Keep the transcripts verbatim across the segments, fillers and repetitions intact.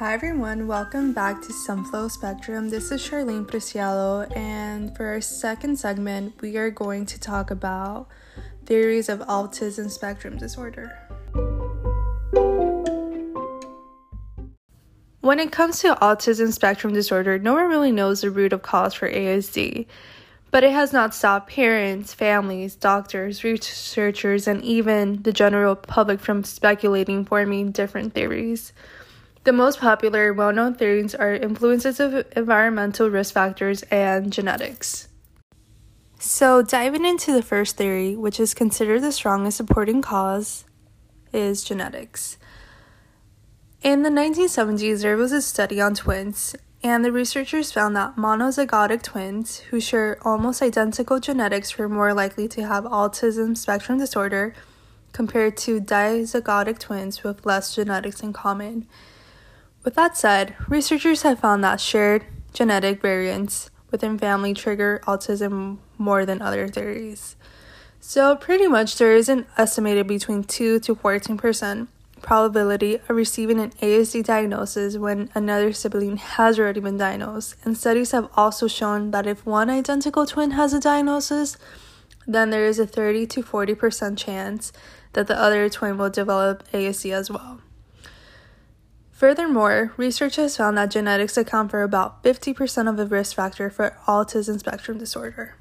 Hi everyone, welcome back to Sunflow Spectrum. This is Charlene Preciado, and for our second segment, we are going to talk about theories of autism spectrum disorder. When it comes to autism spectrum disorder, no one really knows the root of cause for A S D, but it has not stopped parents, families, doctors, researchers, and even the general public from speculating, forming different theories. The most popular, well-known theories are influences of environmental risk factors and genetics. So diving into the first theory, which is considered the strongest supporting cause, is genetics. In the nineteen seventies, there was a study on twins, and the researchers found that monozygotic twins who share almost identical genetics were more likely to have autism spectrum disorder compared to dizygotic twins with less genetics in common. With that said, researchers have found that shared genetic variants within family trigger autism more than other theories. So pretty much there is an estimated between two to fourteen percent probability of receiving an A S D diagnosis when another sibling has already been diagnosed. And studies have also shown that if one identical twin has a diagnosis, then there is a thirty to forty percent chance that the other twin will develop A S D as well. Furthermore, research has found that genetics account for about fifty percent of the risk factor for autism spectrum disorder.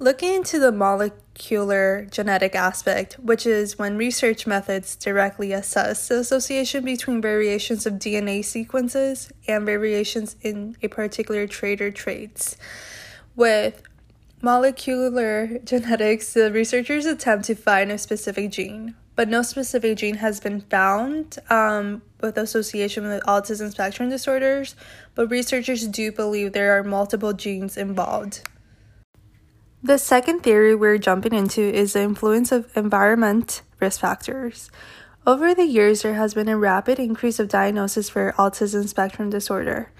Looking into the molecular genetic aspect, which is when research methods directly assess the association between variations of D N A sequences and variations in a particular trait or traits. With molecular genetics, the researchers attempt to find a specific gene, but no specific gene has been found um, with association with autism spectrum disorders, but researchers do believe there are multiple genes involved. The second theory we're jumping into is the influence of environment risk factors. Over the years, there has been a rapid increase of diagnosis for autism spectrum disorder.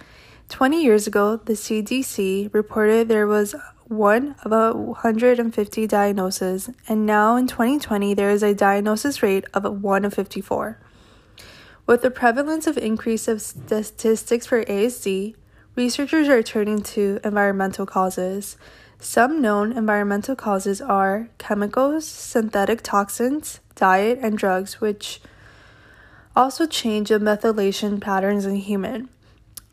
twenty years ago, the C D C reported there was one of one hundred fifty diagnoses, and now in twenty twenty there is a diagnosis rate of one in fifty-four. With the prevalence of increase of statistics for A S D, researchers are turning to environmental causes. Some known environmental causes are chemicals, synthetic toxins, diet, and drugs, which also change the methylation patterns in human.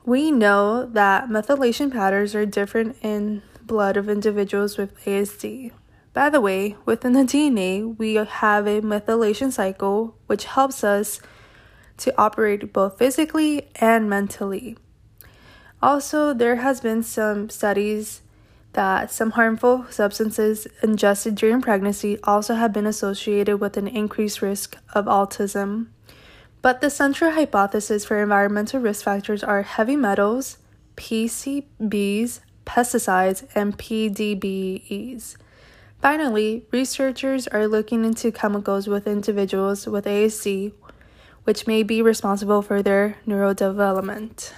We know that methylation patterns are different in blood of individuals with A S D. By the way, within the D N A, we have a methylation cycle which helps us to operate both physically and mentally. Also, there has been some studies that some harmful substances ingested during pregnancy also have been associated with an increased risk of autism. But the central hypothesis for environmental risk factors are heavy metals, P C Bs, pesticides, and P D B Es. Finally, researchers are looking into chemicals with individuals with A S D, which may be responsible for their neurodevelopment.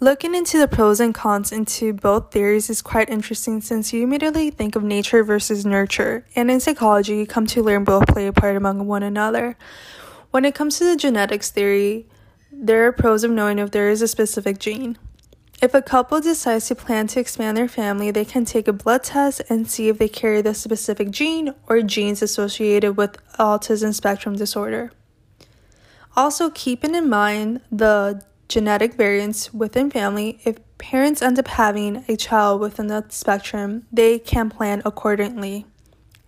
Looking into the pros and cons into both theories is quite interesting, since you immediately think of nature versus nurture, and in psychology you come to learn both play a part among one another. When it comes to the genetics theory, there are pros of knowing if there is a specific gene. If a couple decides to plan to expand their family, they can take a blood test and see if they carry the specific gene or genes associated with autism spectrum disorder. Also, keeping in mind the genetic variants within family, if parents end up having a child within the spectrum, they can plan accordingly.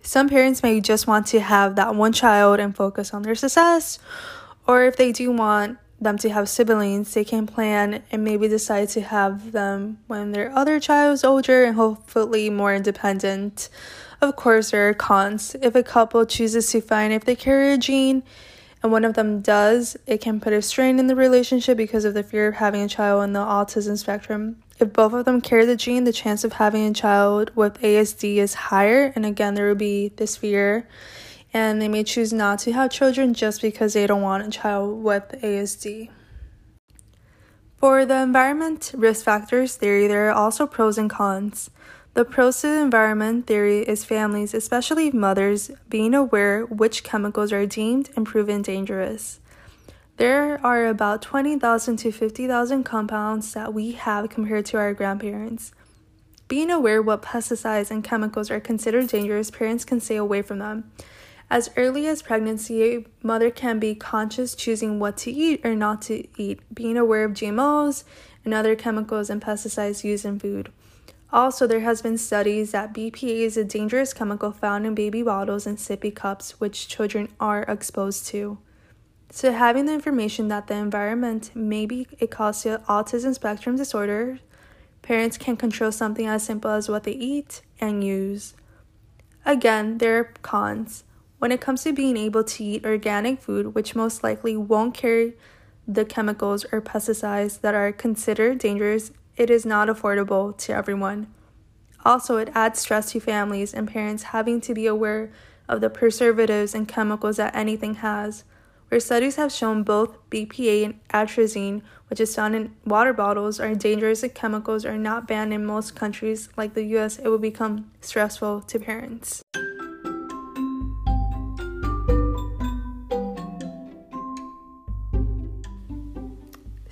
Some parents may just want to have that one child and focus on their success, or if they do want them to have siblings, they can plan and maybe decide to have them when their other child is older and hopefully more independent. Of course, there are cons. If a couple chooses to find if they carry a gene and one of them does, it can put a strain in the relationship because of the fear of having a child in the autism spectrum. If both of them carry the gene, the chance of having a child with A S D is higher, and again there will be this fear, and they may choose not to have children just because they don't want a child with A S D. For the environment risk factors theory, there are also pros and cons. The pros to the environment theory is families, especially mothers, being aware which chemicals are deemed and proven dangerous. There are about twenty thousand to fifty thousand compounds that we have compared to our grandparents. Being aware what pesticides and chemicals are considered dangerous, parents can stay away from them. As early as pregnancy, a mother can be conscious choosing what to eat or not to eat, being aware of G M Os and other chemicals and pesticides used in food. Also, there has been studies that B P A is a dangerous chemical found in baby bottles and sippy cups, which children are exposed to. So having the information that the environment may be a cause to autism spectrum disorder, parents can control something as simple as what they eat and use. Again, there are cons. When it comes to being able to eat organic food, which most likely won't carry the chemicals or pesticides that are considered dangerous, it is not affordable to everyone. Also, it adds stress to families and parents having to be aware of the preservatives and chemicals that anything has, where studies have shown both B P A and atrazine, which is found in water bottles, are dangerous and chemicals are not banned in most countries. Like the U S, it will become stressful to parents.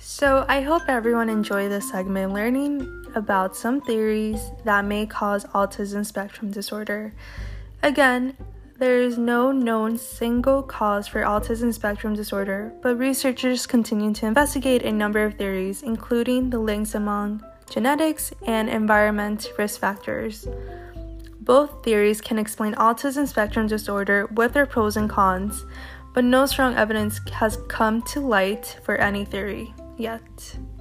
So I hope everyone enjoyed this segment learning about some theories that may cause autism spectrum disorder. Again, there is no known single cause for autism spectrum disorder, but researchers continue to investigate a number of theories, including the links among genetics and environment risk factors. Both theories can explain autism spectrum disorder with their pros and cons, but no strong evidence has come to light for any theory yet.